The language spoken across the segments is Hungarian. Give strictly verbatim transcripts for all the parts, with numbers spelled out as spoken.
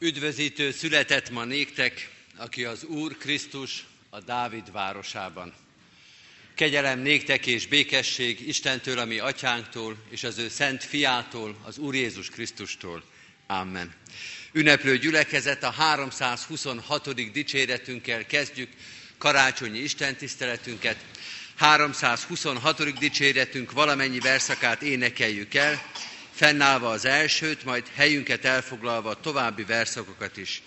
Üdvözítő született ma néktek, aki az Úr Krisztus a Dávid városában. Kegyelem néktek és békesség Istentől, a mi atyánktól, és az ő szent fiától, az Úr Jézus Krisztustól. Amen. Ünneplő gyülekezet, a háromszázhuszonhatodik dicséretünkkel kezdjük karácsonyi istentiszteletünket. háromszázhuszonhatodik dicséretünk valamennyi verszakát énekeljük el, fennállva az elsőt, majd helyünket elfoglalva a további verszakokat is.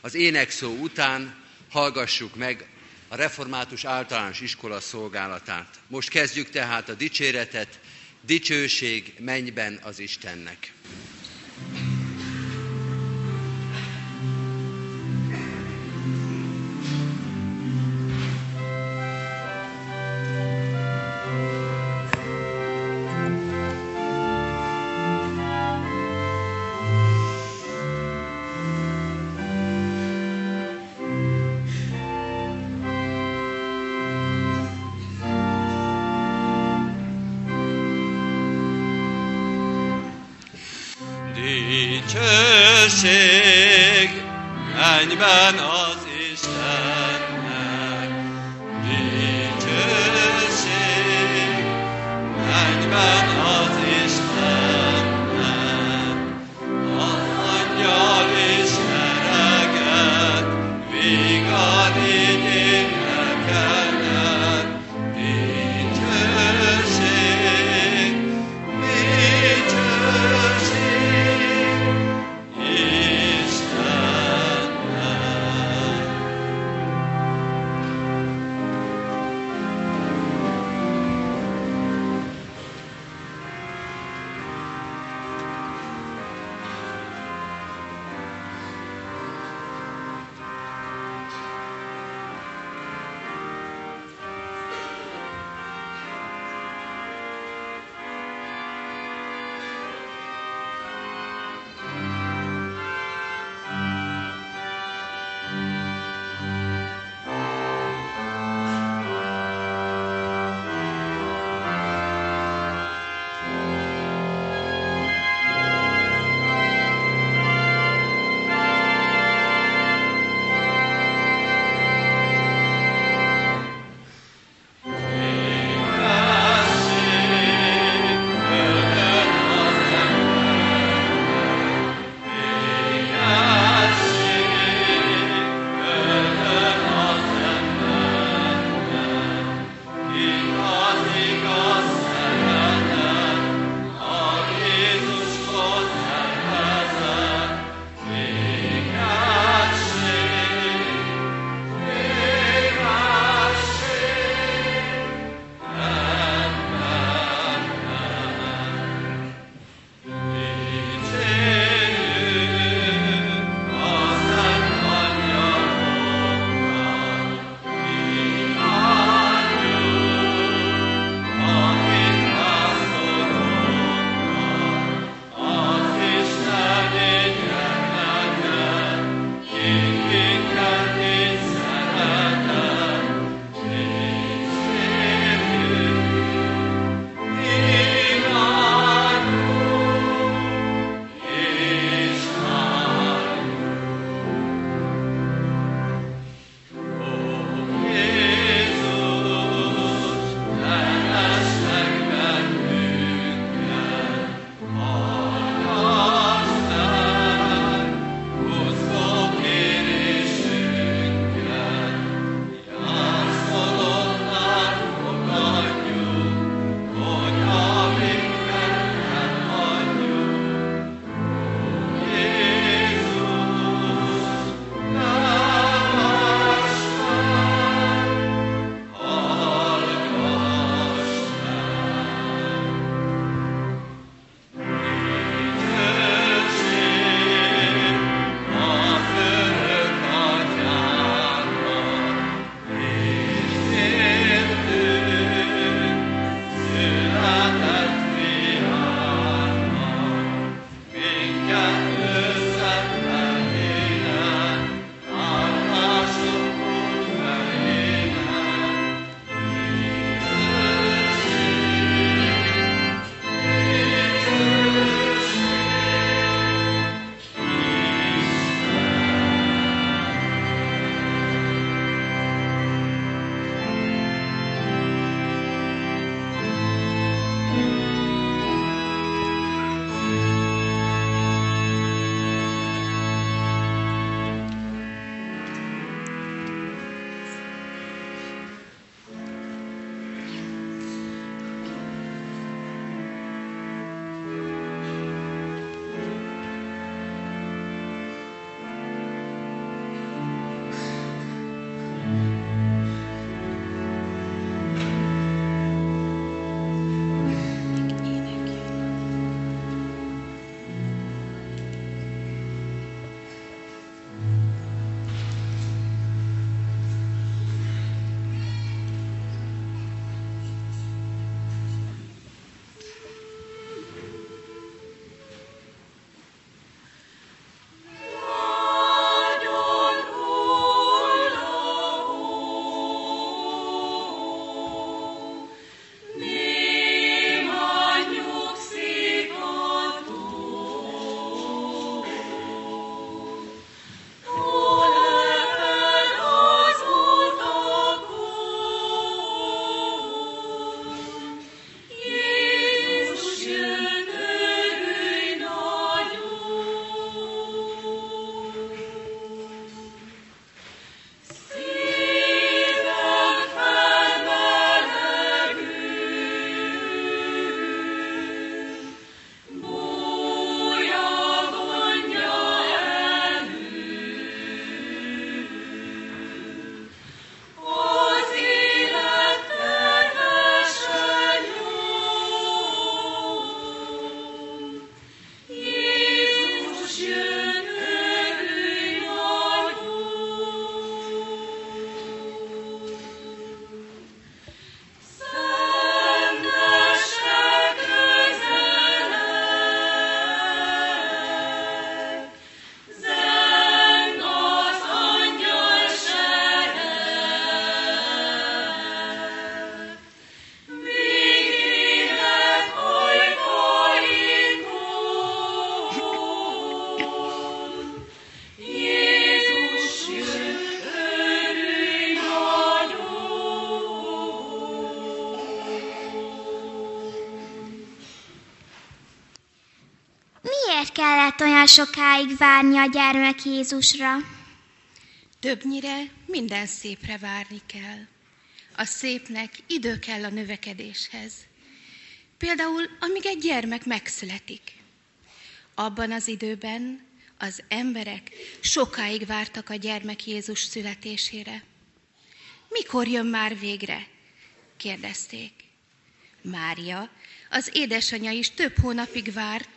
Az énekszó után hallgassuk meg a református általános iskola szolgálatát. Most kezdjük tehát a dicséretet, dicsőség mennyben az Istennek. Dicsőség mennyben az Istennek, dicsőség mennyben az Istennek, az angyal és hereket, vigadi énekelnek, dicsőség, dicsőség. Amen. kell sokáig várni a gyermek Jézusra. Többnyire minden szépre várni kell. A szépnek idő kell a növekedéshez. Például, amíg egy gyermek megszületik. Abban az időben az emberek sokáig vártak a gyermek Jézus születésére. Mikor jön már végre? Kérdezték. Mária, az édesanyja is több hónapig várt,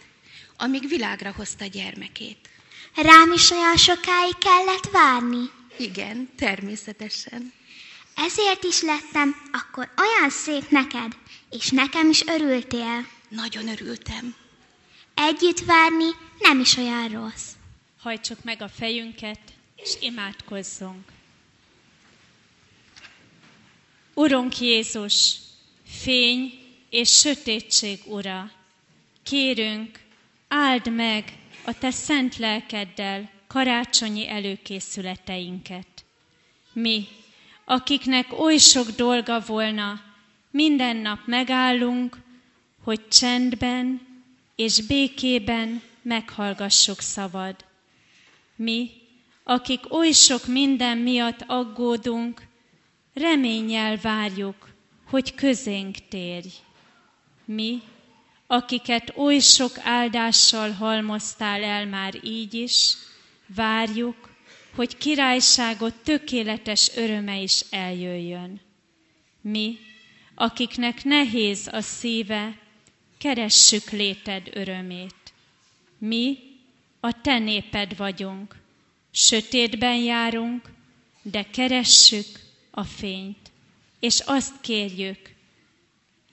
amíg világra hozta gyermekét. Rám is olyan sokáig kellett várni? Igen, természetesen. Ezért is lettem akkor olyan szép neked, és nekem is örültél. Nagyon örültem. Együtt várni nem is olyan rossz. Hajtsuk meg a fejünket, és imádkozzunk. Urunk Jézus, fény és sötétség ura, kérünk, áld meg a te szent lelkeddel karácsonyi előkészületeinket. Mi, akiknek oly sok dolga volna, minden nap megállunk, hogy csendben és békében meghallgassuk szavad. Mi, akik oly sok minden miatt aggódunk, reménnyel várjuk, hogy közénk térj. Mi, akiket oly sok áldással halmoztál el már így is, várjuk, hogy királyságod tökéletes öröme is eljöjjön. Mi, akiknek nehéz a szíve, keressük léted örömét. Mi a te néped vagyunk, sötétben járunk, de keressük a fényt, és azt kérjük,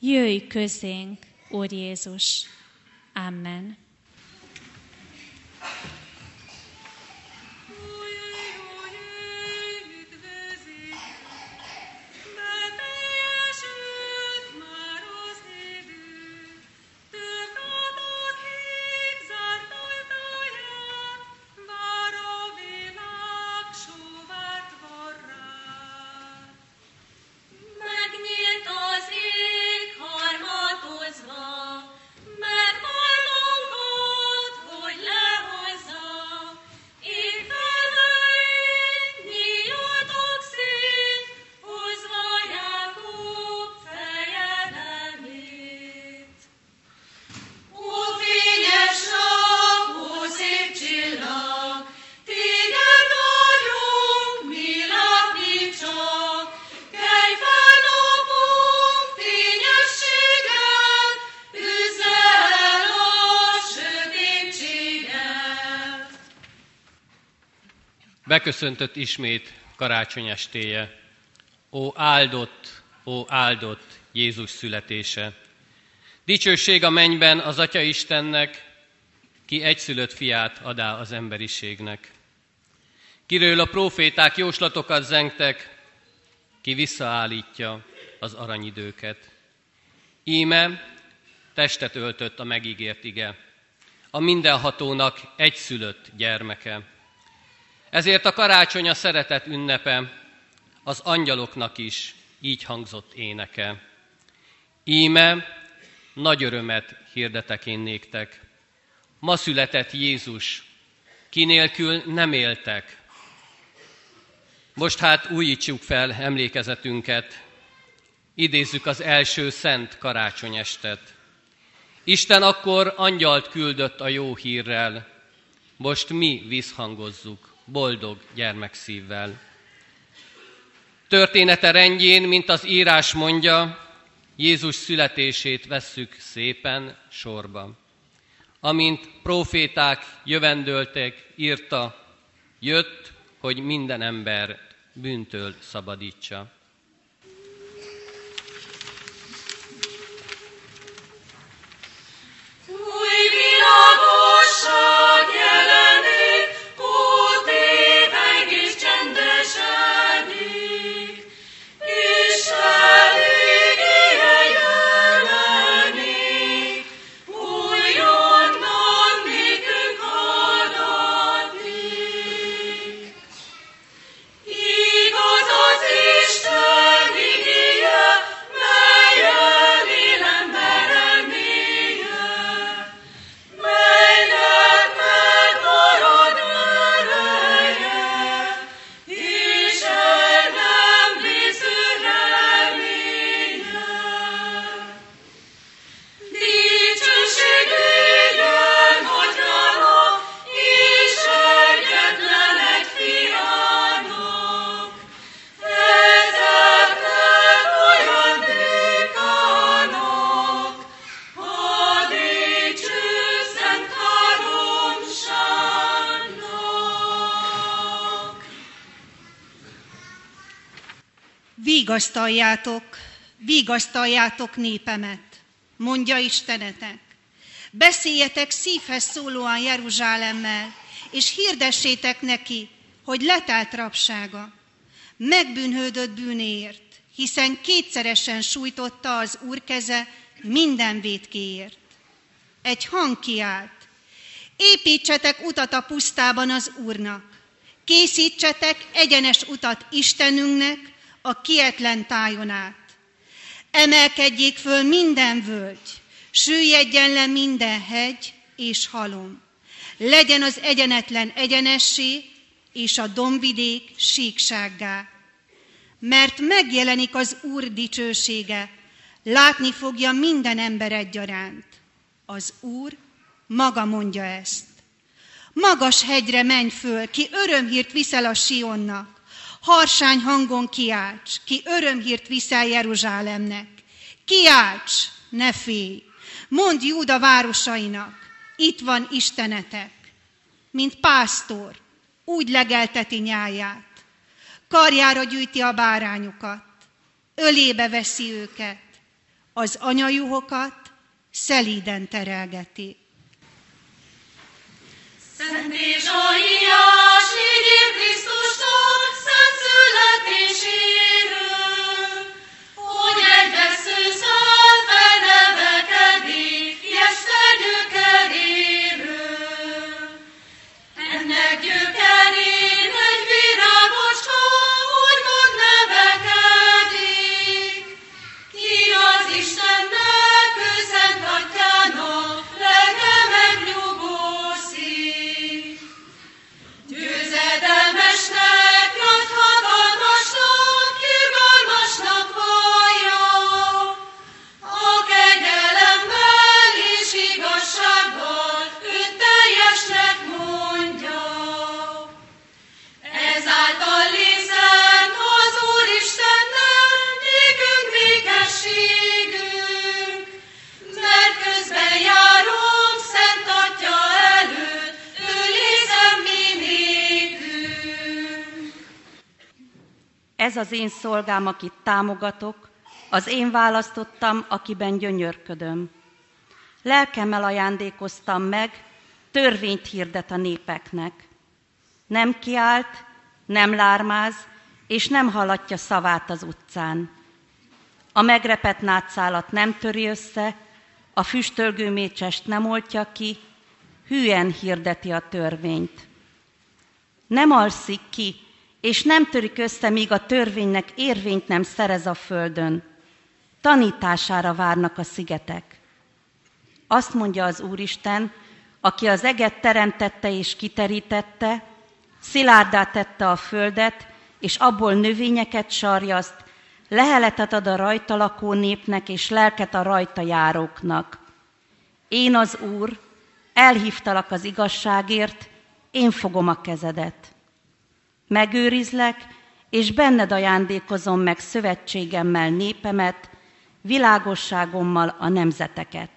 jöjj közénk, Úr Jézus. Amen. Beköszöntött ismét karácsony estéje. Ó áldott, ó áldott Jézus születése! Dicsőség a mennyben az Atya Istennek, ki egyszülött fiát adá az emberiségnek. Kiről a próféták jóslatokat zengtek, ki visszaállítja az aranyidőket. Íme testet öltött a megígért ige, a mindenhatónak egyszülött gyermeke. Ezért a karácsony a szeretet ünnepe, az angyaloknak is így hangzott éneke. Íme, nagy örömet hirdetek én néktek. Ma született Jézus, ki nélkül nem éltek. Most hát újítsuk fel emlékezetünket, idézzük az első szent karácsonyestet. Isten akkor angyalt küldött a jó hírrel, most mi visszhangozzuk boldog gyermekszívvel. Története rendjén, mint az írás mondja, Jézus születését vesszük szépen sorba. Amint próféták jövendőltek, írta, jött, hogy minden ember bűntől szabadítsa. Új világosság jelenik, Isten vigasztaljátok, vigasztaljátok népemet, mondja Istenetek. Beszéljetek szívhez szólóan Jeruzsálemmel, és hirdessétek neki, hogy letelt rabsága, megbűnhődött bűnéért, hiszen kétszeresen sújtotta az Úr keze minden vétkéért. Egy hang kiált, építsetek utat a pusztában az Úrnak, készítsetek egyenes utat Istenünknek a kietlen tájon át. Emelkedjék föl minden völgy, süllyedjen le minden hegy és halom. Legyen az egyenetlen egyenessé, és a dombvidék síksággá. Mert megjelenik az Úr dicsősége, látni fogja minden ember egyaránt. Az Úr maga mondja ezt. Magas hegyre menj föl, ki örömhírt viszel a Sionnak. Harsány hangon kiálts, ki örömhírt viszel Jeruzsálemnek. Kiálts, ne félj! Mondd Júda városainak, itt van Istenetek, mint pásztor, úgy legelteti nyáját. Karjára gyűjti a bárányokat, ölébe veszi őket, az anyajuhokat szelíden terelgeti. Szent Ézsaiás, ígér Krisztustól, szent születéséről, hogy egy vesző szal felnevekedik, jeszter gyökeréről. Ennek gyökerén egy virágocska, úgymond nevekedik, ki az Istennek, ő szent atyának lelke megnyugodszik. Győzedelmesnek, nagy hatalmasnak, irgalmasnak vallja, a kegyelemmel és igazsággal őt teljesnek mondja. Ezáltal lézen az Úr Istennel nékünk végességünk, mert közben járunk szent atya előtt, ő lézen mi nékünk. Ez az én szolgám, akit támogatok, az én választottam, akiben gyönyörködöm. Lelkemmel ajándékoztam meg, törvényt hirdet a népeknek. Nem kiált, nem lármáz, és nem hallatja szavát az utcán. A megrepett nátszálat nem töri össze, a füstölgő mécsest nem oltja ki, hűen hirdeti a törvényt. Nem alszik ki, és nem törik össze, míg a törvénynek érvényt nem szerez a földön. Tanítására várnak a szigetek. Azt mondja az Úristen, aki az eget teremtette és kiterítette, szilárdá tette a földet, és abból növényeket sarjaszt, leheletet ad a rajta lakó népnek, és lelket a rajta járóknak. Én az Úr, elhívtalak az igazságért, én fogom a kezedet. Megőrizlek, és benned ajándékozom meg szövetségemmel népemet, világosságommal a nemzeteket.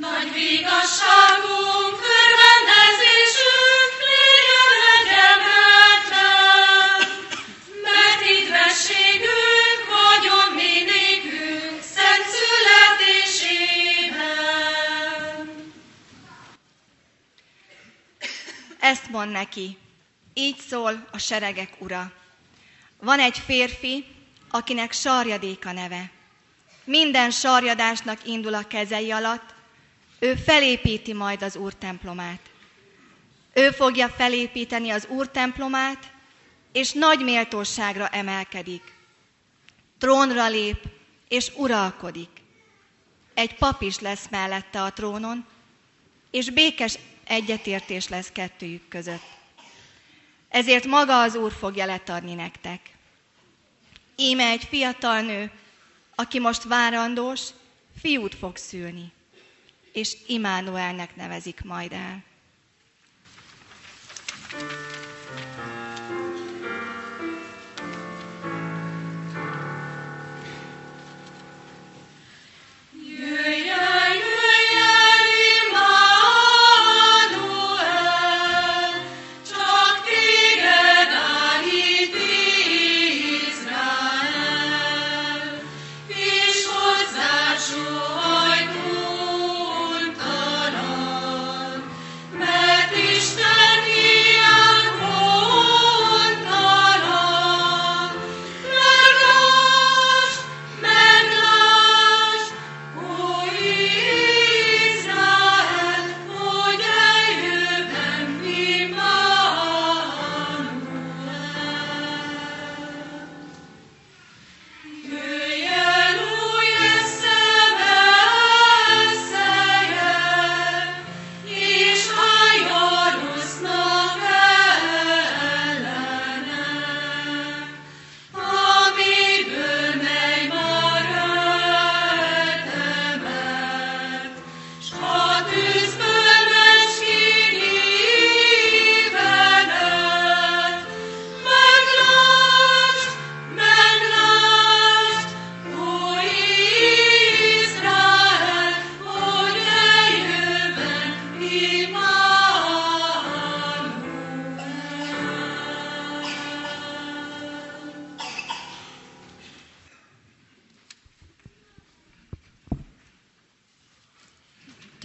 Nagy vigasságunk, örvendezésünk, légyen egyemetlen, mert hidvességünk, vagyon mi nékünk, szent születésében. Ezt mond neki, így szól a seregek ura. Van egy férfi, akinek Sarjadék a neve. Minden sarjadásnak indul a kezei alatt, ő felépíti majd az Úr templomát. Ő fogja felépíteni az Úr templomát, és nagy méltóságra emelkedik. Trónra lép, és uralkodik. Egy pap is lesz mellette a trónon, és békes egyetértés lesz kettőjük között. Ezért maga az Úr fogja letadni nektek. Íme egy fiatal nő, aki most várandós, fiút fog szülni, és Imánuelnek nevezik majd el. Csak téged állít Izrael.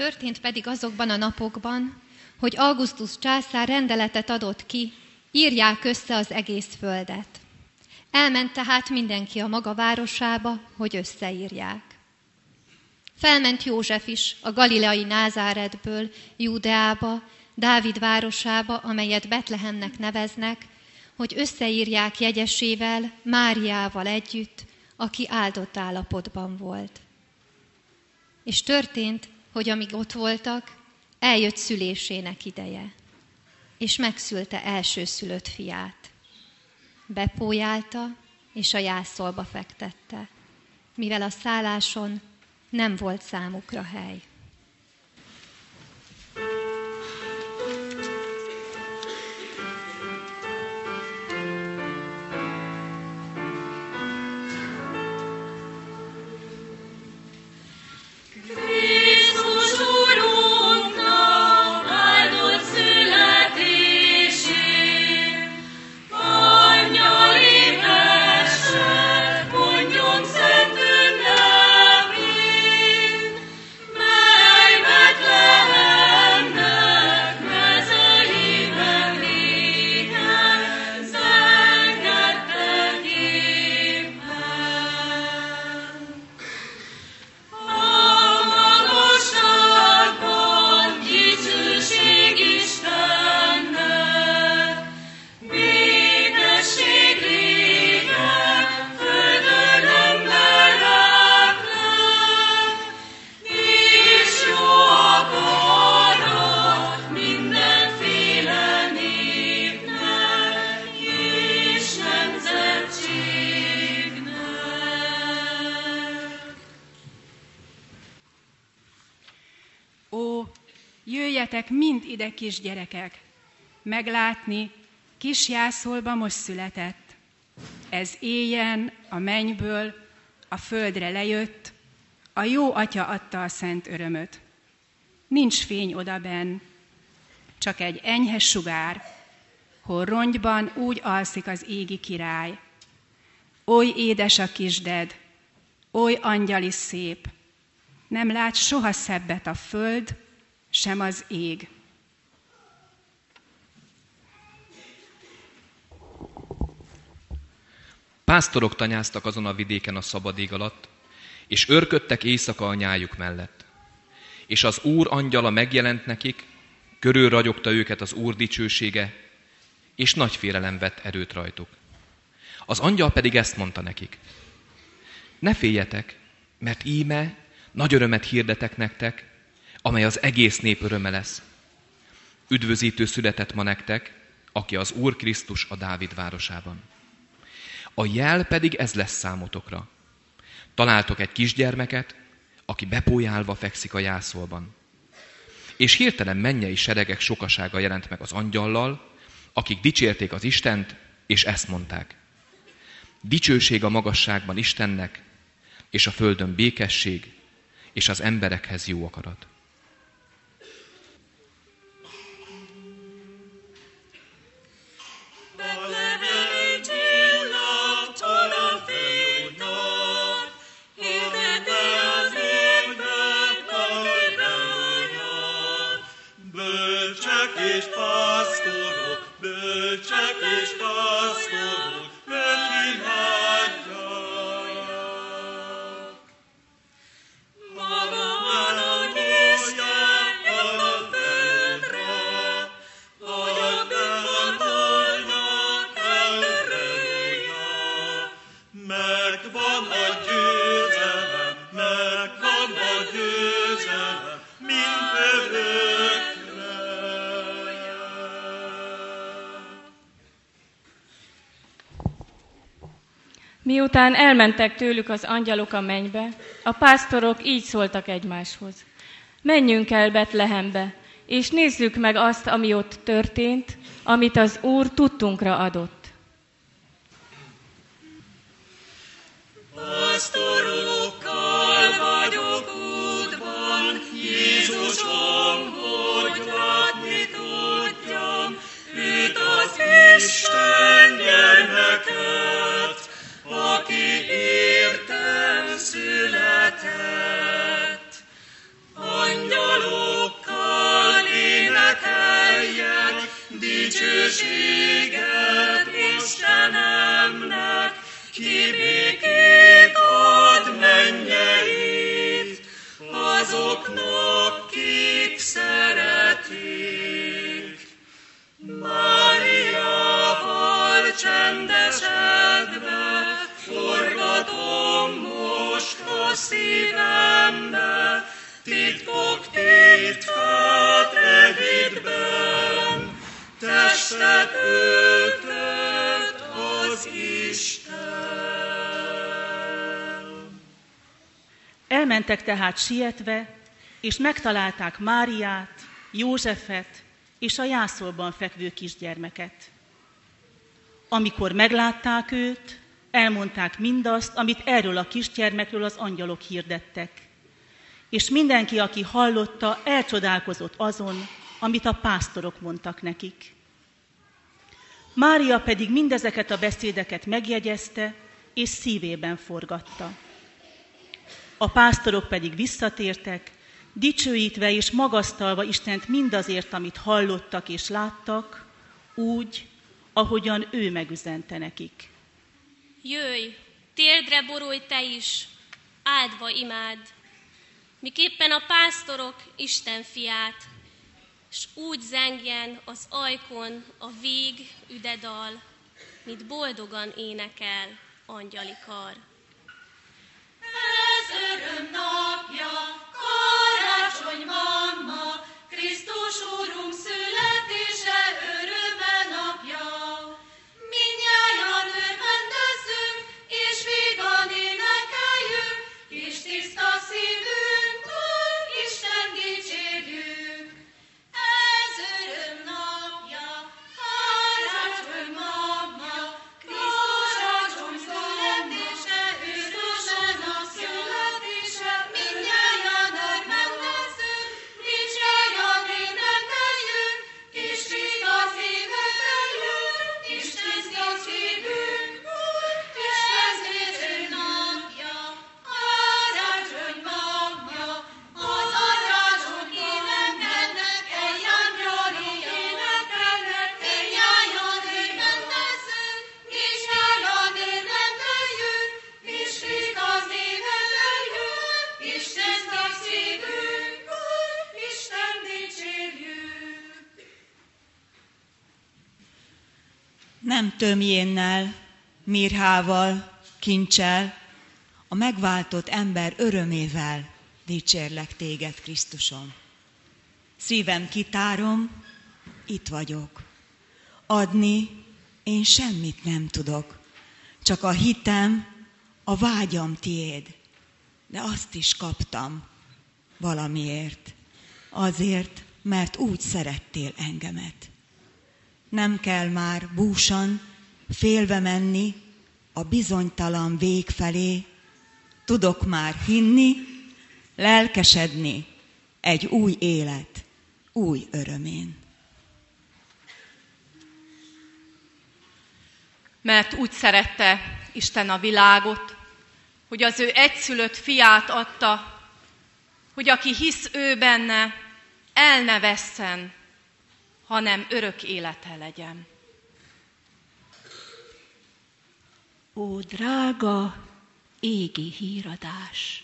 Történt pedig azokban a napokban, hogy Augustus császár rendeletet adott ki, írják össze az egész földet. Elment tehát mindenki a maga városába, hogy összeírják. Felment József is a galileai Názáretből, Júdeába, Dávid városába, amelyet Betlehemnek neveznek, hogy összeírják jegyesével, Máriával együtt, aki áldott állapotban volt. És történt, hogy amíg ott voltak, eljött szülésének ideje, és megszülte elsőszülött fiát. Bepójálta, és a jászolba fektette, mivel a szálláson nem volt számukra hely. Mind ide, kisgyerekek, meglátni, kis jászolba most született. Ez éjjel a mennyből a földre lejött, a jó atya adta a szent örömöt. Nincs fény odabenn, csak egy enyhe sugár, hol rongyban úgy alszik az égi király. Oly édes a kisded, oly angyali szép, nem lát soha szebbet a föld, sem az ég. Pásztorok tanyáztak azon a vidéken a szabad ég alatt, és őrködtek éjszaka a nyájuk mellett. És az Úr angyala megjelent nekik, körül ragyogta őket az Úr dicsősége, és nagy félelem vett erőt rajtuk. Az angyal pedig ezt mondta nekik: ne féljetek, mert íme nagy örömet hirdetek nektek, amely az egész nép öröme lesz. Üdvözítő született ma nektek, aki az Úr Krisztus a Dávid városában. A jel pedig ez lesz számotokra. Találtok egy kisgyermeket, aki bepójálva fekszik a jászolban. És hirtelen mennyei seregek sokasága jelent meg az angyallal, akik dicsérték az Istent, és ezt mondták: dicsőség a magasságban Istennek, és a földön békesség, és az emberekhez jó akarat. Miután elmentek tőlük az angyalok a mennybe, a pásztorok így szóltak egymáshoz: menjünk el Betlehembe, és nézzük meg azt, ami ott történt, amit az Úr tudtunkra adott. Pásztorokkal vagyok útban, Jézusom, hogy látni tudjam, őt az Isten gyermeket, aki értem született. Angyalok Dicsőséget Istenemnek, ki békét ad mennyeit azoknak, kik szeretik. Máriával csendesedve forgatom most a szívembe titkok titkát evidben. Testet öltött az Isten. Elmentek tehát sietve, és megtalálták Máriát, Józsefet és a jászolban fekvő kisgyermeket. Amikor meglátták őt, elmondták mindazt, amit erről a kisgyermekről az angyalok hirdettek. És mindenki, aki hallotta, elcsodálkozott azon, amit a pásztorok mondtak nekik. Mária pedig mindezeket a beszédeket megjegyezte, és szívében forgatta. A pásztorok pedig visszatértek, dicsőítve és magasztalva Istent mindazért, amit hallottak és láttak, úgy, ahogyan ő megüzente nekik. Jöjj, térdre borulj te is, áldva imád, miképpen a pásztorok Isten fiát, s úgy zengjen az ajkon a vég üde dal, mint boldogan énekel angyali kar. Ez öröm napja, karácsony van ma, Krisztus Úrunk születése öröme napja. Mindnyájan örvendezzünk, és vígan énekeljünk, és tiszta szívünktől Isten dicsérjük. Nem tömjénnel, mirhával, kincsel, a megváltott ember örömével dicsérlek téged, Krisztusom. Szívem kitárom, itt vagyok. Adni én semmit nem tudok, csak a hitem, a vágyam tiéd, de azt is kaptam valamiért, azért, mert úgy szerettél engemet. Nem kell már búsan félve menni a bizonytalan vég felé, tudok már hinni, lelkesedni egy új élet, új örömén. Mert úgy szerette Isten a világot, hogy az ő egyszülött fiát adta, hogy aki hisz ő benne, el ne vesszen, hanem örök élete legyen. Ó, drága égi híradás,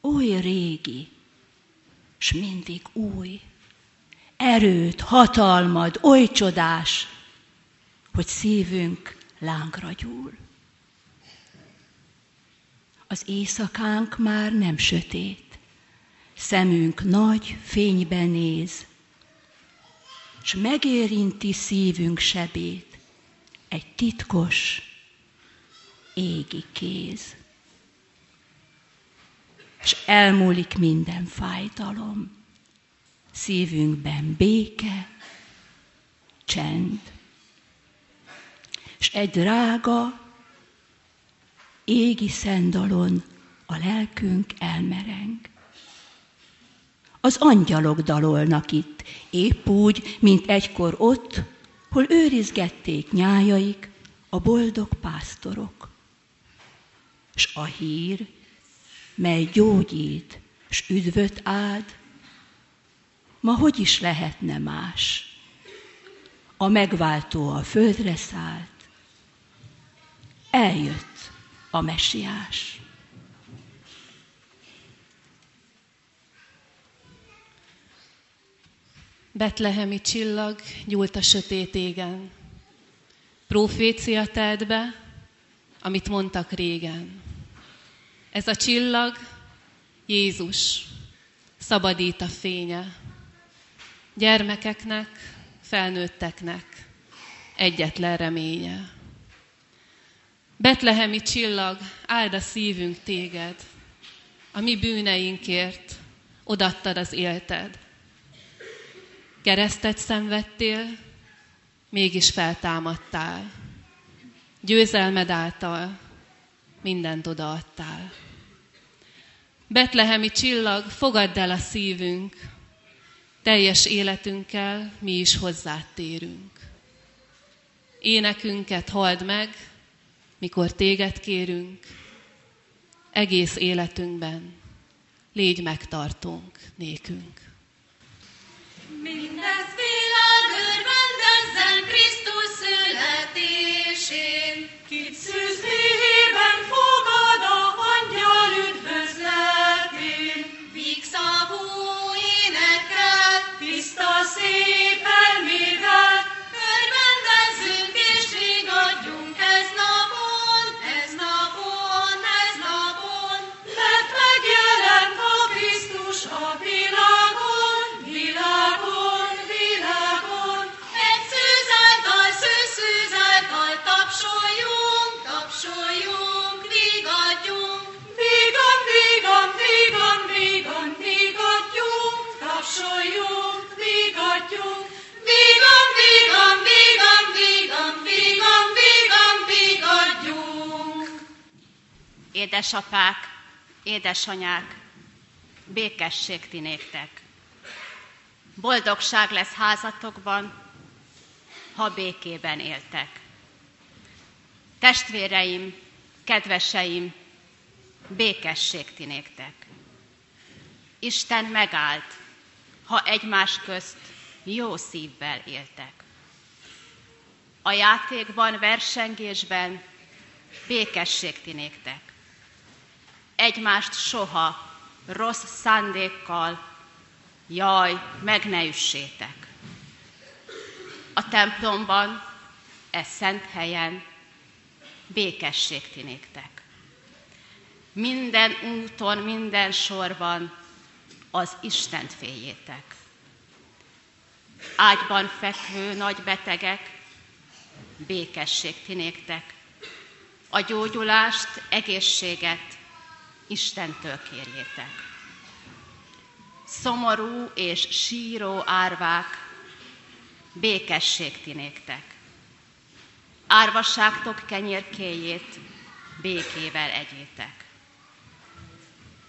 oly régi, s mindig új, erőd, hatalmad, oly csodás, hogy szívünk lángra gyúl. Az éjszakánk már nem sötét, szemünk nagy fénybe néz, s megérinti szívünk sebét egy titkos, égi kéz. S elmúlik minden fájdalom, szívünkben béke, csend. S egy drága, égi szenndalon a lelkünk elmereng. Az angyalok dalolnak itt, épp úgy, mint egykor ott, hol őrizgették nyájaik a boldog pásztorok. S a hír, mely gyógyít, s üdvöt áld, ma hogy is lehetne más? a megváltó a földre szállt, eljött a messiás. Betlehemi csillag gyúlt a sötét égen, prófécia telt be, amit mondtak régen. Ez a csillag Jézus, szabadít a fénye, gyermekeknek, felnőtteknek egyetlen reménye. Betlehemi csillag, áld a szívünk téged, a mi bűneinkért odaadtad az életed. Keresztet szenvedtél, mégis feltámadtál. Győzelmed által mindent odaadtál. Betlehemi csillag, fogadd el a szívünk, teljes életünkkel mi is hozzád térünk. Énekünket halld meg, mikor téged kérünk, egész életünkben légy megtartónk nékünk. Mindez világ örvend ezzel Krisztus születésén, kit szűz méhében fogad a angyal üdvözletén. Vígszavú énekkel, tiszta szép elmével, örvendezzünk és rigadjunk ez napon, ez napon, ez napon. Lett megjelent a Krisztus a világon, világon, világon, egy szűzáltal, szűzáltal tapsoljunk, tapsoljunk, vigadjunk. Vigan, vigan, vigan, vigan, vigadjunk, tapsoljunk, vigadjunk. Vigan, vigan, vigan, vigan, vigan, vigan, vigadjunk. Édesapák, édesanyák, békesség ti néktek. Boldogság lesz házatokban, ha békében éltek. Testvéreim, kedveseim, békesség ti néktek. Isten megáld, ha egymás közt jó szívvel éltek. A játékban, versengésben békesség ti néktek. Egymást soha rossz szándékkal, jaj, meg ne üssétek! A templomban, e szent helyen békesség ti néktek. Minden úton, minden sorban az Istent féljétek. Ágyban fekvő nagy betegek, békesség ti néktek. A gyógyulást, egészséget Istentől kérjétek. Szomorú és síró árvák, békesség ti néktek. Árvasságtok kenyérkéjét békével egyétek.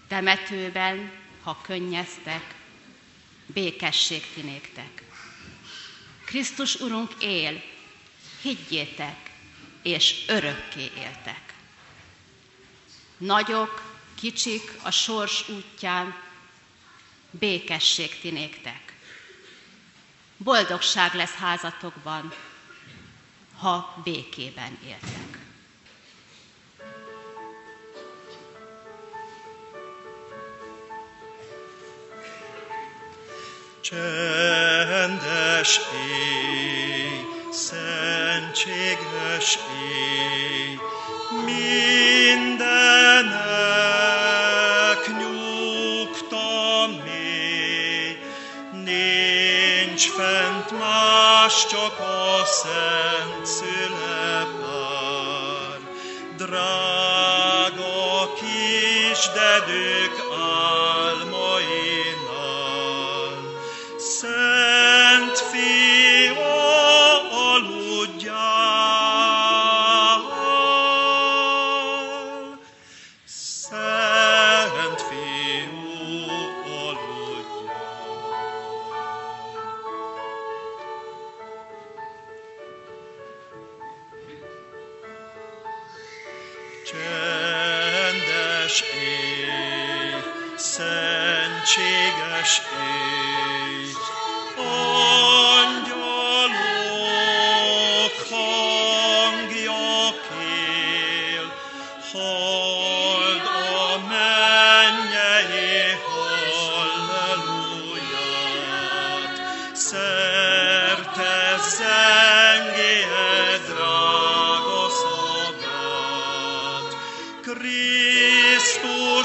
Temetőben, ha könnyeztek, békesség ti néktek. Krisztus Urunk él, higgyétek, és örökké éltek. Nagyok, kicsik a sors útján, békesség ti néktek. Boldogság lesz házatokban, ha békében éltek. Csendes éj, szentséges éj, mindenek nyugta mély, nincs fent más, csak a szent szülepár. Drága kisdedők álmainál, szent fia aludjál. Csendes éj, szentséges éj, angyalok.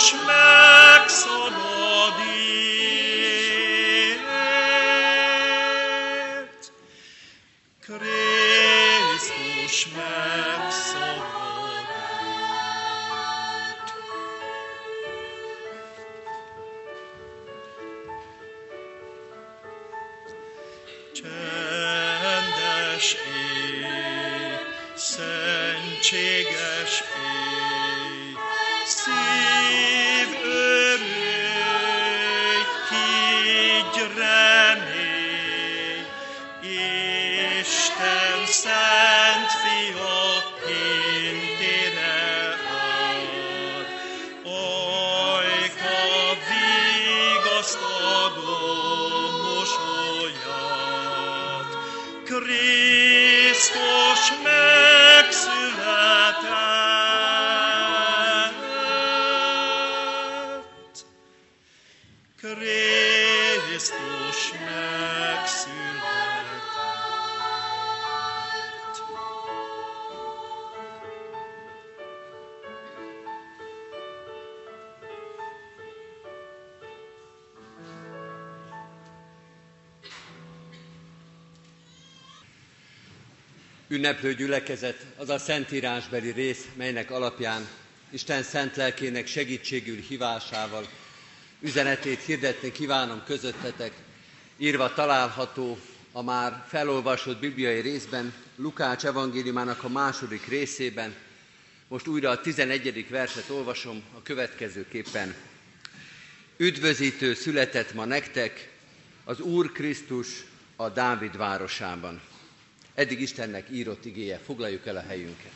és megszabadít. Krisztus megszabadít. Csendes éj, szentséges éj, szív örülj, higgyre mély, Isten szent fia hintére ad, ajka vigasztaló mosolyát. Krisztus megszületett, Krisztus megszületett. Ünneplő gyülekezet, az a szentírásbeli rész, melynek alapján Isten szent lelkének segítségül hívásával üzenetét hirdetni kívánom közöttetek, írva található a már felolvasott bibliai részben, Lukács evangéliumának a második részében. Most újra a tizenegyedik verset olvasom a következőképpen. Üdvözítő született ma nektek az Úr Krisztus a Dávid városában. Eddig Istennek írott igéje. Foglaljuk el a helyünket.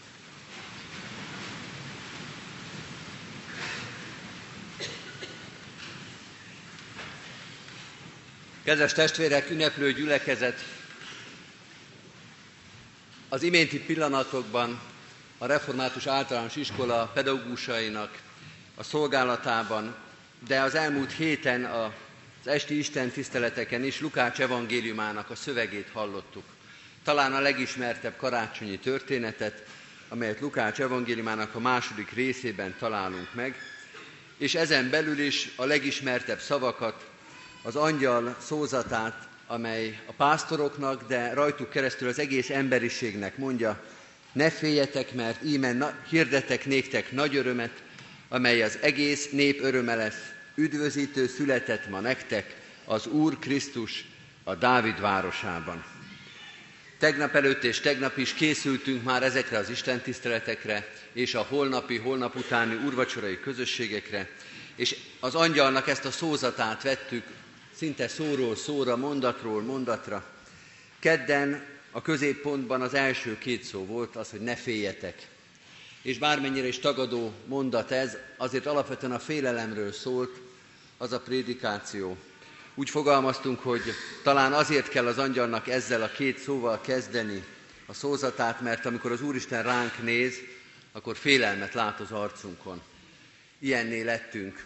Kedves testvérek, ünneplő gyülekezet! Az iménti pillanatokban a református általános iskola pedagógusainak a szolgálatában, de az elmúlt héten az esti istentiszteleteken is Lukács evangéliumának a szövegét hallottuk. Talán a legismertebb karácsonyi történetet, amelyet Lukács evangéliumának a második részében találunk meg, és ezen belül is a legismertebb szavakat, az angyal szózatát, amely a pásztoroknak, de rajtuk keresztül az egész emberiségnek mondja: ne féljetek, mert íme hirdetek néktek nagy örömet, amely az egész nép öröme lesz, üdvözítő született ma nektek az Úr Krisztus a Dávid városában. Tegnap előtt és tegnap is készültünk már ezekre az istentiszteletekre és a holnapi, holnap utáni úrvacsorai közösségekre, és az angyalnak ezt a szózatát vettük szinte szóról szóra, mondatról mondatra. Kedden a középpontban az első két szó volt az, hogy ne féljetek. És bármennyire is tagadó mondat ez, azért alapvetően a félelemről szólt az a prédikáció. Úgy fogalmaztunk, hogy talán azért kell az angyalnak ezzel a két szóval kezdeni a szózatát, mert amikor az Úristen ránk néz, akkor félelmet lát az arcunkon. Ilyenné lettünk.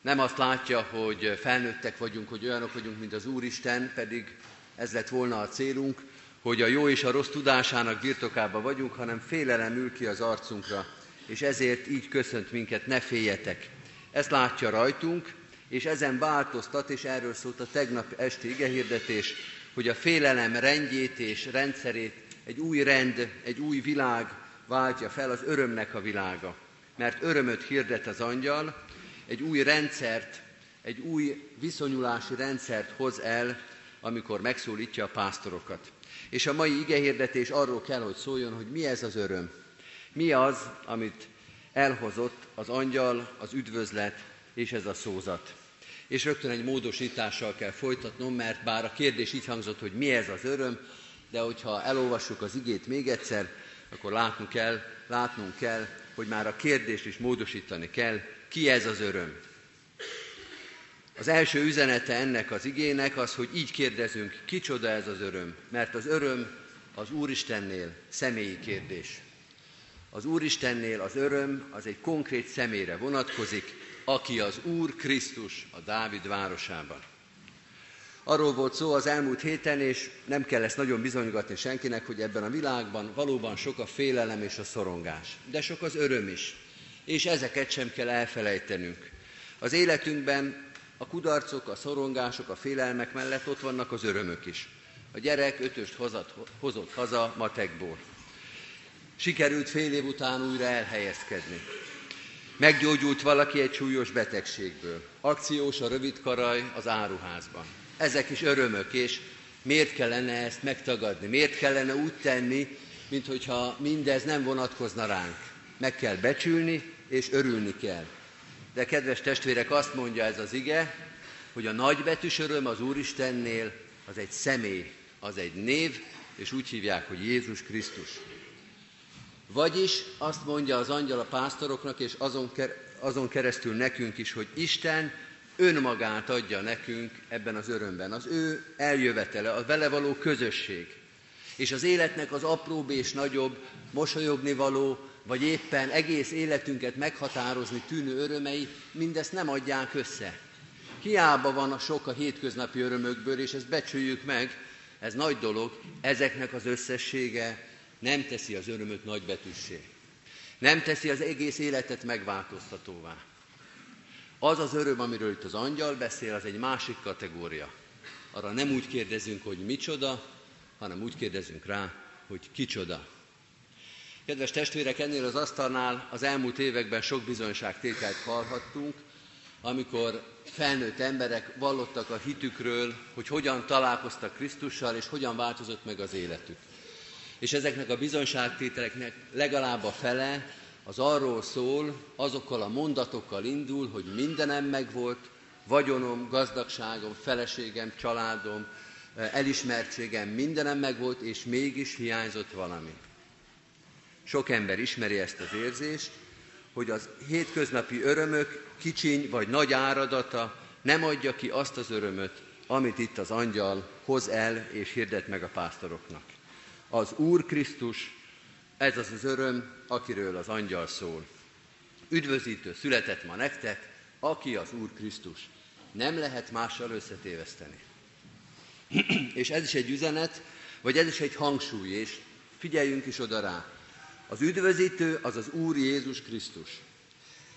Nem azt látja, hogy felnőttek vagyunk, hogy olyanok vagyunk, mint az Úristen, pedig ez lett volna a célunk, hogy a jó és a rossz tudásának birtokában vagyunk, hanem félelem ül ki az arcunkra, és ezért így köszönt minket: ne féljetek. Ezt látja rajtunk, és ezen változtat, és erről szólt a tegnap esti igehirdetés, hogy a félelem rendjét és rendszerét egy új rend, egy új világ váltja fel, az örömnek a világa. Mert örömöt hirdet az angyal, egy új rendszert, egy új viszonyulási rendszert hoz el, amikor megszólítja a pásztorokat. És a mai igehirdetés arról kell, hogy szóljon, hogy mi ez az öröm. Mi az, amit elhozott az angyal, az üdvözlet és ez a szózat. És rögtön egy módosítással kell folytatnom, mert bár a kérdés így hangzott, hogy mi ez az öröm, de hogyha elolvassuk az igét még egyszer, akkor látnunk kell, látnunk kell, hogy már a kérdést is módosítani kell: ki ez az öröm? Az első üzenete ennek az igének az, hogy így kérdezünk: kicsoda ez az öröm? Mert az öröm az Úristennél személyi kérdés. Az Úristennél az öröm az egy konkrét személyre vonatkozik, aki az Úr Krisztus a Dávid városában. Arról volt szó az elmúlt héten, és nem kell ezt nagyon bizonygatni senkinek, hogy ebben a világban valóban sok a félelem és a szorongás, de sok az öröm is. és ezeket sem kell elfelejtenünk. Az életünkben a kudarcok, a szorongások, a félelmek mellett ott vannak az örömök is. A gyerek ötöst hozat, hozott haza matekból. Sikerült fél év után újra elhelyezkedni. Meggyógyult valaki egy súlyos betegségből. Akciós a rövidkaraj az áruházban. Ezek is örömök, és miért kellene ezt megtagadni? Miért kellene úgy tenni, minthogyha mindez nem vonatkozna ránk? Meg kell becsülni, és örülni kell. De kedves testvérek, azt mondja ez az ige, hogy a nagybetűs öröm az Úristennél az egy személy, az egy név, és úgy hívják, hogy Jézus Krisztus. Vagyis azt mondja az angyal a pásztoroknak, és azon, ker- azon keresztül nekünk is, hogy Isten önmagát adja nekünk ebben az örömben. Az ő eljövetele, a vele való közösség. És az életnek az apróbb és nagyobb, mosolyogni való, vagy éppen egész életünket meghatározni tűnő örömei, mindezt nem adják össze. Hiába van a sok a hétköznapi örömökből, és ezt becsüljük meg, ez nagy dolog, ezeknek az összessége nem teszi az örömöt nagybetűssé. Nem teszi az egész életet megváltoztatóvá. Az az öröm, amiről itt az angyal beszél, az egy másik kategória. Arra nem úgy kérdezünk, hogy micsoda, hanem úgy kérdezünk rá, hogy kicsoda. Kedves testvérek, ennél az asztalnál az elmúlt években sok bizonyságtételt hallhattunk, amikor felnőtt emberek vallottak a hitükről, hogy hogyan találkoztak Krisztussal, és hogyan változott meg az életük. És ezeknek a bizonyságtételeknek legalább a fele az arról szól, azokkal a mondatokkal indul, hogy mindenem megvolt, vagyonom, gazdagságom, feleségem, családom, elismertségem, mindenem megvolt, és mégis hiányzott valami. Sok ember ismeri ezt az érzést, hogy az hétköznapi örömök kicsiny vagy nagy áradata nem adja ki azt az örömöt, amit itt az angyal hoz el és hirdet meg a pásztoroknak. Az Úr Krisztus, ez az az öröm, akiről az angyal szól. Üdvözítő született ma nektek, aki az Úr Krisztus. Nem lehet mással összetéveszteni. És ez is egy üzenet, vagy ez is egy hangsúly, és figyeljünk is oda rá. Az üdvözítő az az Úr Jézus Krisztus.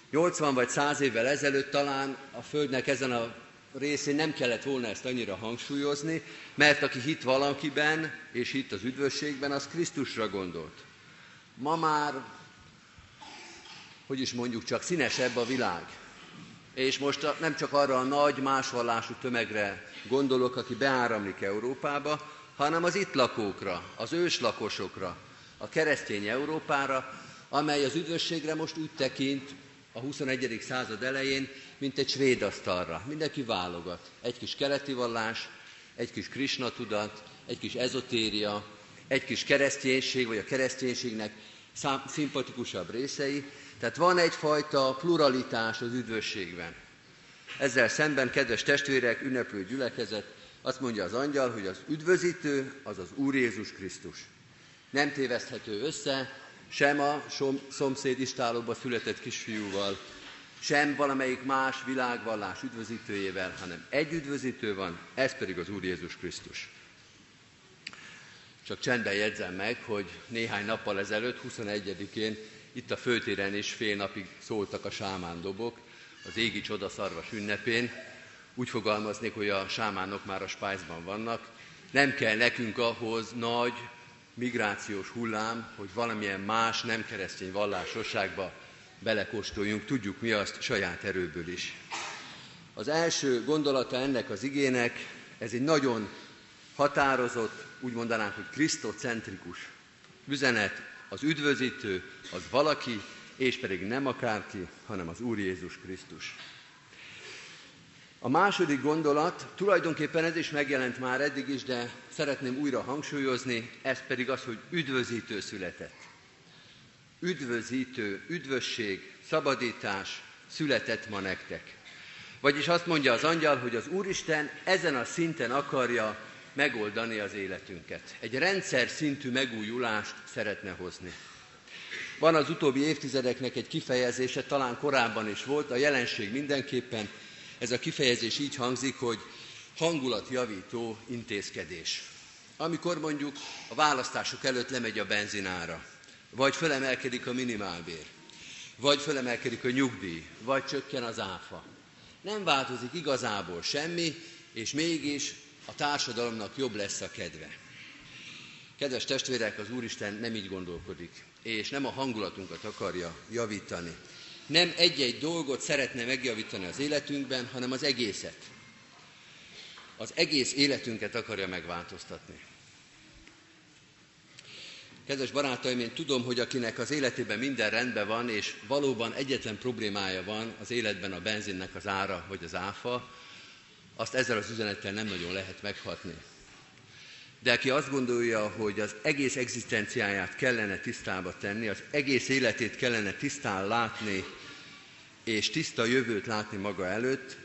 nyolcvan vagy száz évvel ezelőtt talán a Földnek ezen a részén nem kellett volna ezt annyira hangsúlyozni, mert aki hitt valakiben, és hitt az üdvösségben, az Krisztusra gondolt. Ma már, hogy is mondjuk, csak színesebb a világ. És most nem csak arra a nagy, másvallású tömegre gondolok, aki beáramlik Európába, hanem az itt lakókra, az őslakosokra, a keresztény Európára, amely az üdvösségre most úgy tekint a huszonegyedik század elején, mint egy svéd asztalra. Mindenki válogat. Egy kis keleti vallás, egy kis Krisna tudat, egy kis ezotéria, egy kis kereszténység, vagy a kereszténységnek szimpatikusabb részei. Tehát van egyfajta pluralitás az üdvösségben. Ezzel szemben, kedves testvérek, ünneplő gyülekezet, azt mondja az angyal, hogy az üdvözítő az az Úr Jézus Krisztus. Nem téveszthető össze sem a szomszéd istállóba született kisfiúval, sem valamelyik más világvallás üdvözítőjével, hanem egy üdvözítő van, ez pedig az Úr Jézus Krisztus. Csak csendben jegyzem meg, hogy néhány nappal ezelőtt, huszonegyedikén itt a főtéren is fél napig szóltak a sámándobok, az égi csodaszarvas ünnepén. Úgy fogalmaznék, hogy a sámánok már a spájzban vannak. Nem kell nekünk ahhoz nagy migrációs hullám, hogy valamilyen más, nem keresztény vallásosságba belekóstoljunk, tudjuk mi azt saját erőből is. Az első gondolata ennek az igének, ez egy nagyon határozott, úgy mondanánk, hogy krisztocentrikus üzenet, az üdvözítő, az valaki, és pedig nem akárki, hanem az Úr Jézus Krisztus. A második gondolat, tulajdonképpen ez is megjelent már eddig is, de szeretném újra hangsúlyozni, ez pedig az, hogy üdvözítő született. Üdvözítő, üdvösség, szabadítás született ma nektek. Vagyis azt mondja az angyal, hogy az Úristen ezen a szinten akarja megoldani az életünket. Egy rendszer szintű megújulást szeretne hozni. Van az utóbbi évtizedeknek egy kifejezése, talán korábban is volt, a jelenség mindenképpen. Ez a kifejezés így hangzik, hogy hangulatjavító intézkedés. Amikor mondjuk a választások előtt lemegy a benzinára, vagy fölemelkedik a minimálbér, vagy fölemelkedik a nyugdíj, vagy csökken az áfa. Nem változik igazából semmi, és mégis a társadalomnak jobb lesz a kedve. Kedves testvérek, az Úristen nem így gondolkodik, és nem a hangulatunkat akarja javítani. Nem egy-egy dolgot szeretne megjavítani az életünkben, hanem az egészet. Az egész életünket akarja megváltoztatni. Kedves barátaim, én tudom, hogy akinek az életében minden rendben van, és valóban egyetlen problémája van az életben, a benzinnek az ára vagy az áfa, azt ezzel az üzenettel nem nagyon lehet meghatni. De aki azt gondolja, hogy az egész egzisztenciáját kellene tisztába tenni, az egész életét kellene tisztán látni, és tiszta jövőt látni maga előtt,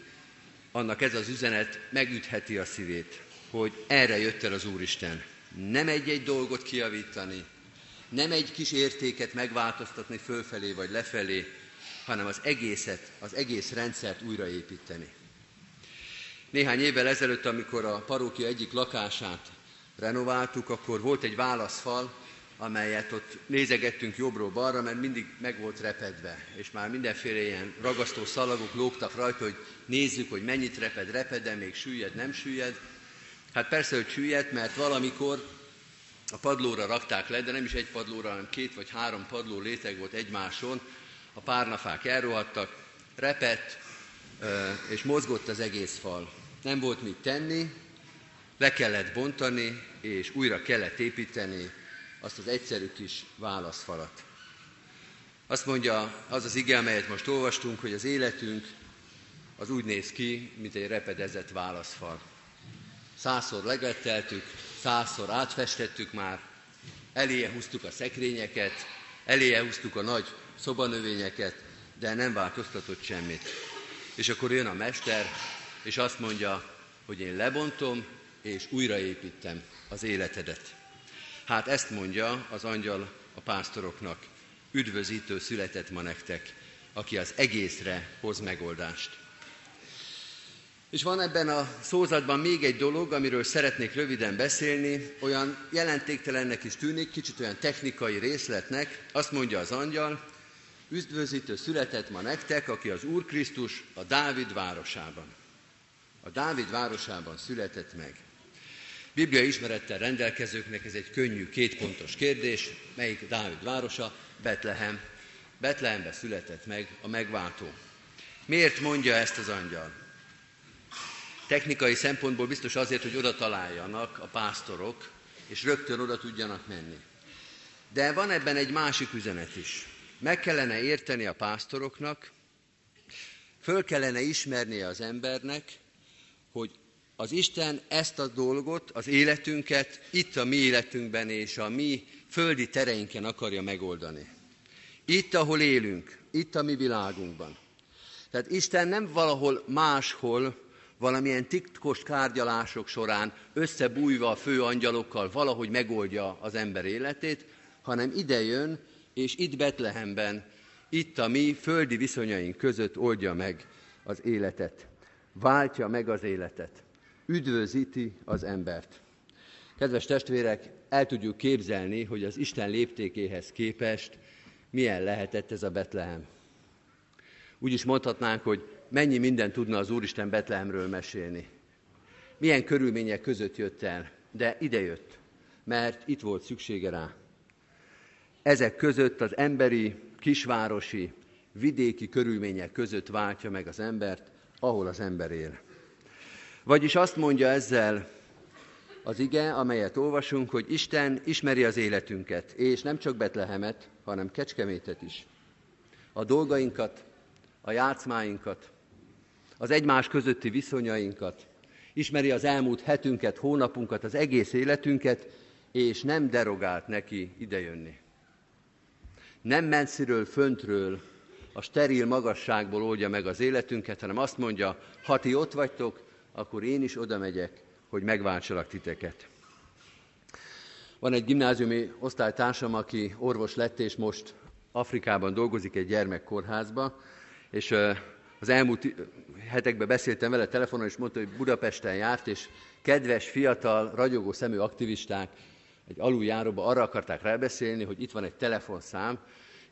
annak ez az üzenet megütheti a szívét, hogy erre jött el az Úristen. Nem egy-egy dolgot kijavítani, nem egy kis értéket megváltoztatni fölfelé vagy lefelé, hanem az egészet, az egész rendszert újraépíteni. Néhány évvel ezelőtt, amikor a parókia egyik lakását renováltuk, akkor volt egy válaszfal, amelyet ott nézegettünk jobbról balra, mert mindig meg volt repedve, és már mindenféle ilyen ragasztó szalagok lógtak rajta, hogy nézzük, hogy mennyit reped, repede, még süllyed, nem süllyed. Hát persze, hogy süllyedt, mert valamikor a padlóra rakták le, de nem is egy padlóra, hanem két vagy három padló léteg volt egymáson, a párnafák elrohadtak, repett, és mozgott az egész fal. Nem volt mit tenni, le kellett bontani, és újra kellett építeni azt az egyszerű kis válaszfalat. Azt mondja az az ige, amelyet most olvastunk, hogy az életünk az úgy néz ki, mint egy repedezett válaszfal. Százszor legetteltük, százszor átfestettük már, eléje húztuk a szekrényeket, eléje húztuk a nagy szobanövényeket, de nem változtatott semmit. És akkor jön a mester, és azt mondja, hogy én lebontom, és újraépítem az életedet. Hát ezt mondja az angyal a pásztoroknak: üdvözítő született ma nektek, aki az egészre hoz megoldást. És van ebben a szózatban még egy dolog, amiről szeretnék röviden beszélni, olyan jelentéktelennek is tűnik, kicsit olyan technikai részletnek. Azt mondja az angyal: üdvözítő született ma nektek, aki az Úr Krisztus a Dávid városában. A Dávid városában született meg. Bibliai ismerettel rendelkezőknek ez egy könnyű, kétpontos kérdés. Melyik Dávid városa? Betlehem. Betlehembe született meg a megváltó. Miért mondja ezt az angyal? Technikai szempontból biztos azért, hogy oda találjanak a pásztorok, és rögtön oda tudjanak menni. De van ebben egy másik üzenet is. Meg kellene érteni a pásztoroknak, föl kellene ismernie az embernek, hogy az Isten ezt a dolgot, az életünket itt a mi életünkben és a mi földi tereinken akarja megoldani. Itt, ahol élünk, itt a mi világunkban. Tehát Isten nem valahol máshol, valamilyen titkos tárgyalások során összebújva a főangyalokkal valahogy megoldja az ember életét, hanem ide jön, és itt Betlehemben, itt a mi földi viszonyaink között oldja meg az életet. Váltja meg az életet. Üdvözíti az embert. Kedves testvérek, el tudjuk képzelni, hogy az Isten léptékéhez képest milyen lehetett ez a Betlehem. Úgy is mondhatnánk, hogy mennyi mindent tudna az Úristen Betlehemről mesélni. Milyen körülmények között jött el, de idejött, mert itt volt szüksége rá. Ezek között, az emberi, kisvárosi, vidéki körülmények között váltja meg az embert, ahol az ember él. Vagyis azt mondja ezzel az ige, amelyet olvasunk, hogy Isten ismeri az életünket, és nem csak Betlehemet, hanem Kecskemétet is. A dolgainkat, a játszmáinkat, az egymás közötti viszonyainkat, ismeri az elmúlt hetünket, hónapunkat, az egész életünket, és nem derogált neki idejönni. Nem messziről, föntről, a steril magasságból oldja meg az életünket, hanem azt mondja: ha ti ott vagytok, akkor én is oda megyek, hogy megváltsalak titeket. Van egy gimnáziumi osztálytársam, aki orvos lett, és most Afrikában dolgozik egy gyermekkórházba, és az elmúlt hetekben beszéltem vele telefonon, és mondta, hogy Budapesten járt, és kedves, fiatal, ragyogó szemű aktivisták egy aluljáróba arra akarták rábeszélni, hogy itt van egy telefonszám,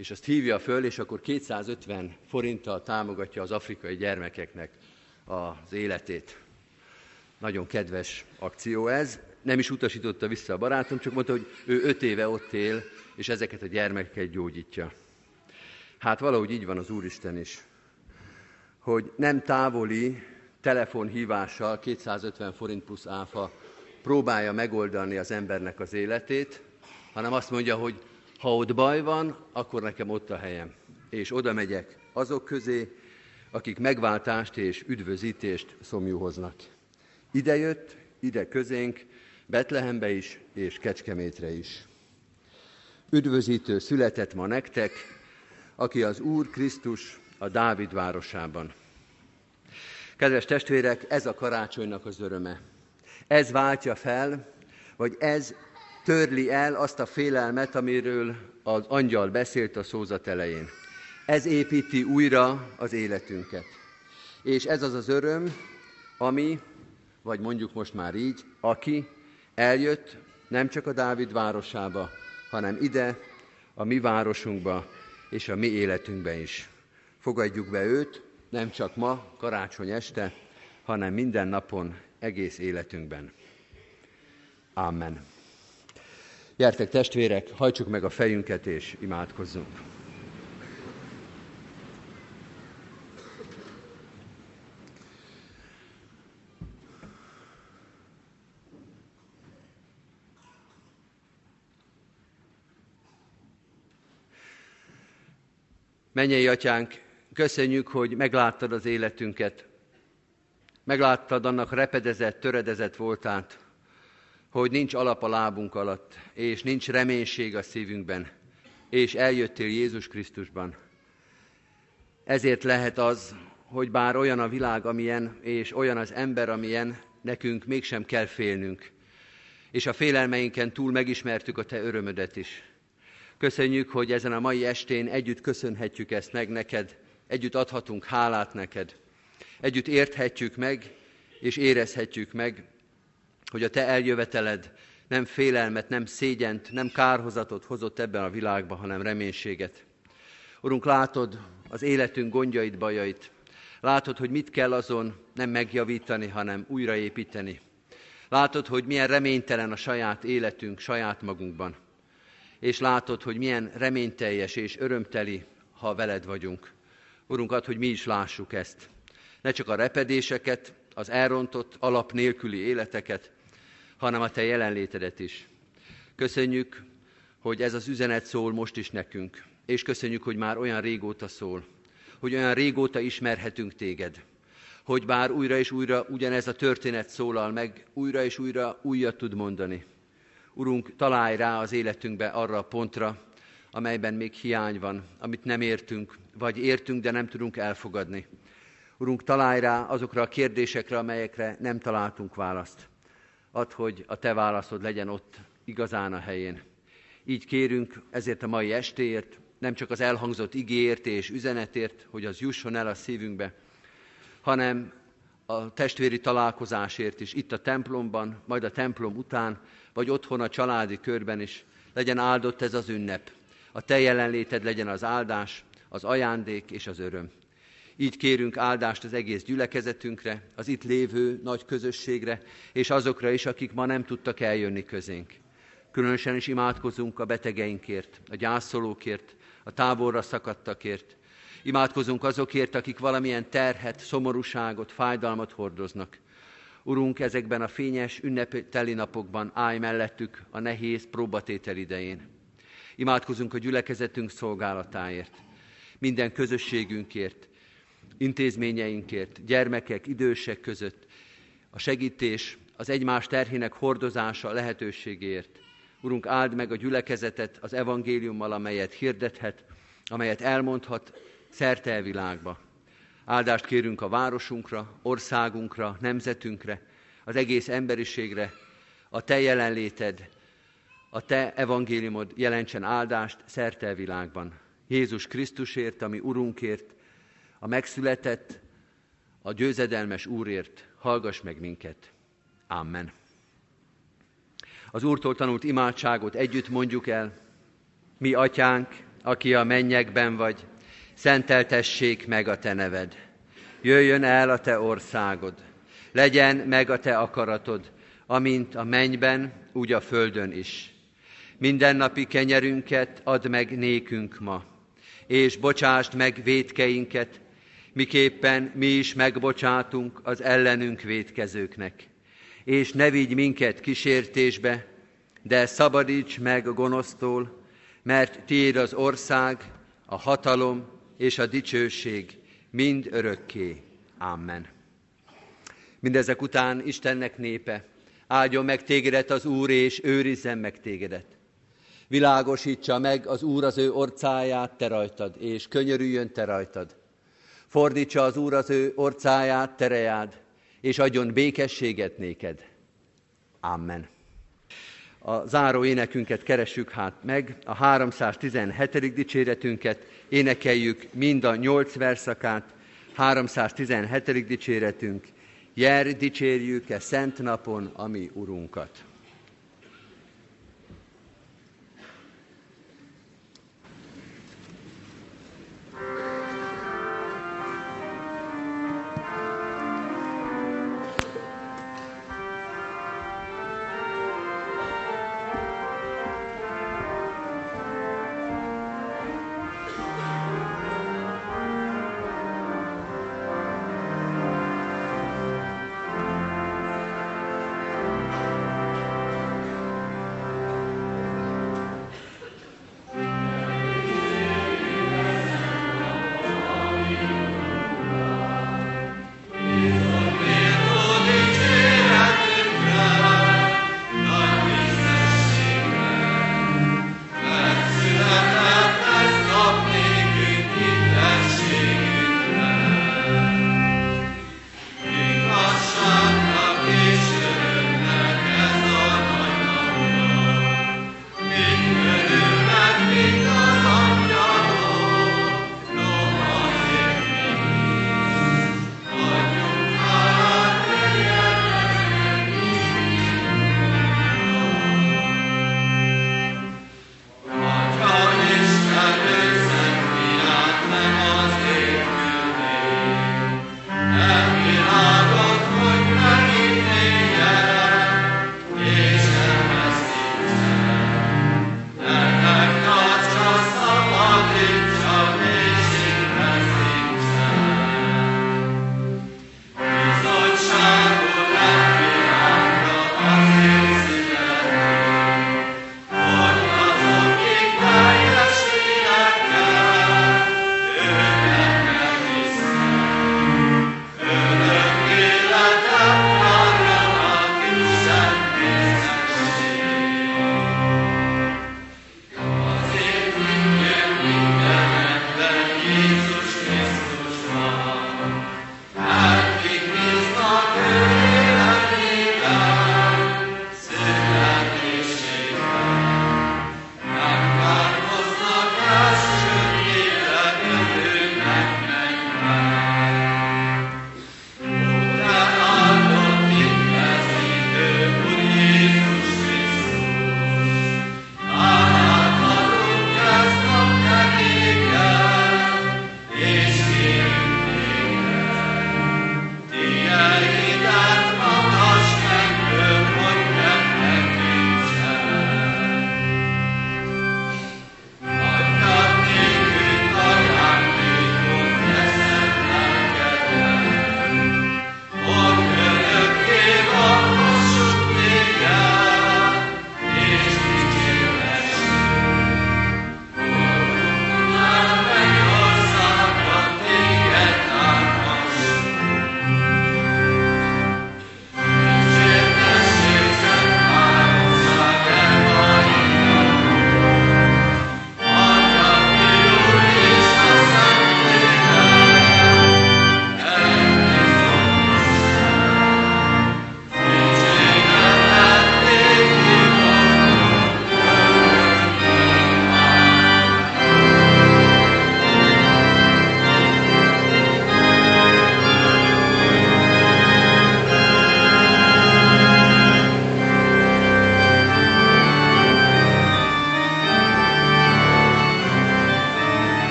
és azt hívja föl, és akkor kétszázötven forinttal támogatja az afrikai gyermekeknek az életét. Nagyon kedves akció ez. Nem is utasította vissza a barátom, csak mondta, hogy ő öt éve ott él, és ezeket a gyermekeket gyógyítja. Hát valahogy így van az Úristen is, hogy nem távoli telefonhívással, kétszázötven forint plusz áfa próbálja megoldani az embernek az életét, hanem azt mondja, hogy ha ott baj van, akkor nekem ott a helyem. És oda megyek azok közé, akik megváltást és üdvözítést szomjúhoznak. Ide jött, ide közénk, Betlehembe is és Kecskemétre is. Üdvözítő született ma nektek, aki az Úr Krisztus a Dávid városában. Kedves testvérek, ez a karácsonynak az öröme. Ez váltja fel, vagy ez törli el azt a félelmet, amiről az angyal beszélt a szózat elején. Ez építi újra az életünket. És ez az az öröm, ami, vagy mondjuk most már így, aki eljött nem csak a Dávid városába, hanem ide, a mi városunkba és a mi életünkbe is. Fogadjuk be őt, nem csak ma, karácsony este, hanem minden napon, egész életünkben. Amen. Gyertek testvérek, hajtsuk meg a fejünket és imádkozzunk. Mennyei Atyánk, köszönjük, hogy megláttad az életünket, megláttad annak repedezett, töredezett voltát, hogy nincs alap a lábunk alatt, és nincs reménység a szívünkben, és eljöttél Jézus Krisztusban. Ezért lehet az, hogy bár olyan a világ, amilyen, és olyan az ember, amilyen, nekünk mégsem kell félnünk, és a félelmeinken túl megismertük a Te örömödet is. Köszönjük, hogy ezen a mai estén együtt köszönhetjük ezt meg neked, együtt adhatunk hálát neked, együtt érthetjük meg, és érezhetjük meg, hogy a te eljöveteled nem félelmet, nem szégyent, nem kárhozatot hozott ebben a világban, hanem reménységet. Urunk, látod az életünk gondjait, bajait. Látod, hogy mit kell azon nem megjavítani, hanem újraépíteni. Látod, hogy milyen reménytelen a saját életünk, saját magunkban. És látod, hogy milyen reményteljes és örömteli, ha veled vagyunk. Urunk, add, hogy mi is lássuk ezt. Ne csak a repedéseket, az elrontott, alap nélküli életeket, hanem a te jelenlétedet is. Köszönjük, hogy ez az üzenet szól most is nekünk, és köszönjük, hogy már olyan régóta szól, hogy olyan régóta ismerhetünk téged, hogy bár újra és újra ugyanez a történet szólal meg, újra és újra újat tud mondani. Urunk, találj rá az életünkbe arra a pontra, amelyben még hiány van, amit nem értünk, vagy értünk, de nem tudunk elfogadni. Urunk, találj rá azokra a kérdésekre, amelyekre nem találtunk választ. Add, hogy a te válaszod legyen ott igazán a helyén. Így kérünk ezért a mai estéért, nem csak az elhangzott igéért és üzenetért, hogy az jusson el a szívünkbe, hanem a testvéri találkozásért is, itt a templomban, majd a templom után, vagy otthon a családi körben is. Legyen áldott ez az ünnep. A te jelenléted legyen az áldás, az ajándék és az öröm. Így kérünk áldást az egész gyülekezetünkre, az itt lévő nagy közösségre, és azokra is, akik ma nem tudtak eljönni közénk. Különösen is imádkozunk a betegeinkért, a gyászolókért, a távolra szakadtakért. Imádkozunk azokért, akik valamilyen terhet, szomorúságot, fájdalmat hordoznak. Urunk, ezekben a fényes, ünnepteli napokban állj mellettük a nehéz próbatétel idején. Imádkozunk a gyülekezetünk szolgálatáért, minden közösségünkért, intézményeinkért, gyermekek, idősek között, a segítés, az egymás terhének hordozása lehetőségéért. Urunk, áld meg a gyülekezetet az evangéliummal, amelyet hirdethet, amelyet elmondhat szerte a világba. Áldást kérünk a városunkra, országunkra, nemzetünkre, az egész emberiségre, a te jelenléted, a te evangéliumod jelentsen áldást szerte a világban. Jézus Krisztusért, ami Urunkért, a megszületett, a győzedelmes Úrért, hallgass meg minket. Amen. Az Úrtól tanult imádságot együtt mondjuk el. Mi atyánk, aki a mennyekben vagy, szenteltessék meg a te neved. Jöjjön el a te országod, legyen meg a te akaratod, amint a mennyben, úgy a földön is. Mindennapi kenyerünket add meg nékünk ma, és bocsásd meg vétkeinket, miképpen mi is megbocsátunk az ellenünk vétkezőknek. És ne vigy minket kísértésbe, de szabadíts meg a gonosztól, mert tiéd az ország, a hatalom és a dicsőség mind örökké. Amen. Mindezek után Istennek népe, áldjon meg tégedet az Úr, és őrizzen meg tégedet. Világosítsa meg az Úr az ő orcáját te rajtad, és könyörüljön te rajtad. Fordítsa az Úr az ő orcáját terejád, és adjon békességet néked. Amen. A záró énekünket keressük hát meg, a háromszáztizenhetedik dicséretünket, énekeljük mind a nyolc verszakát, háromszáztizenhetedik dicséretünk, Jerj dicsérjük-e szent napon a mi Urunkat.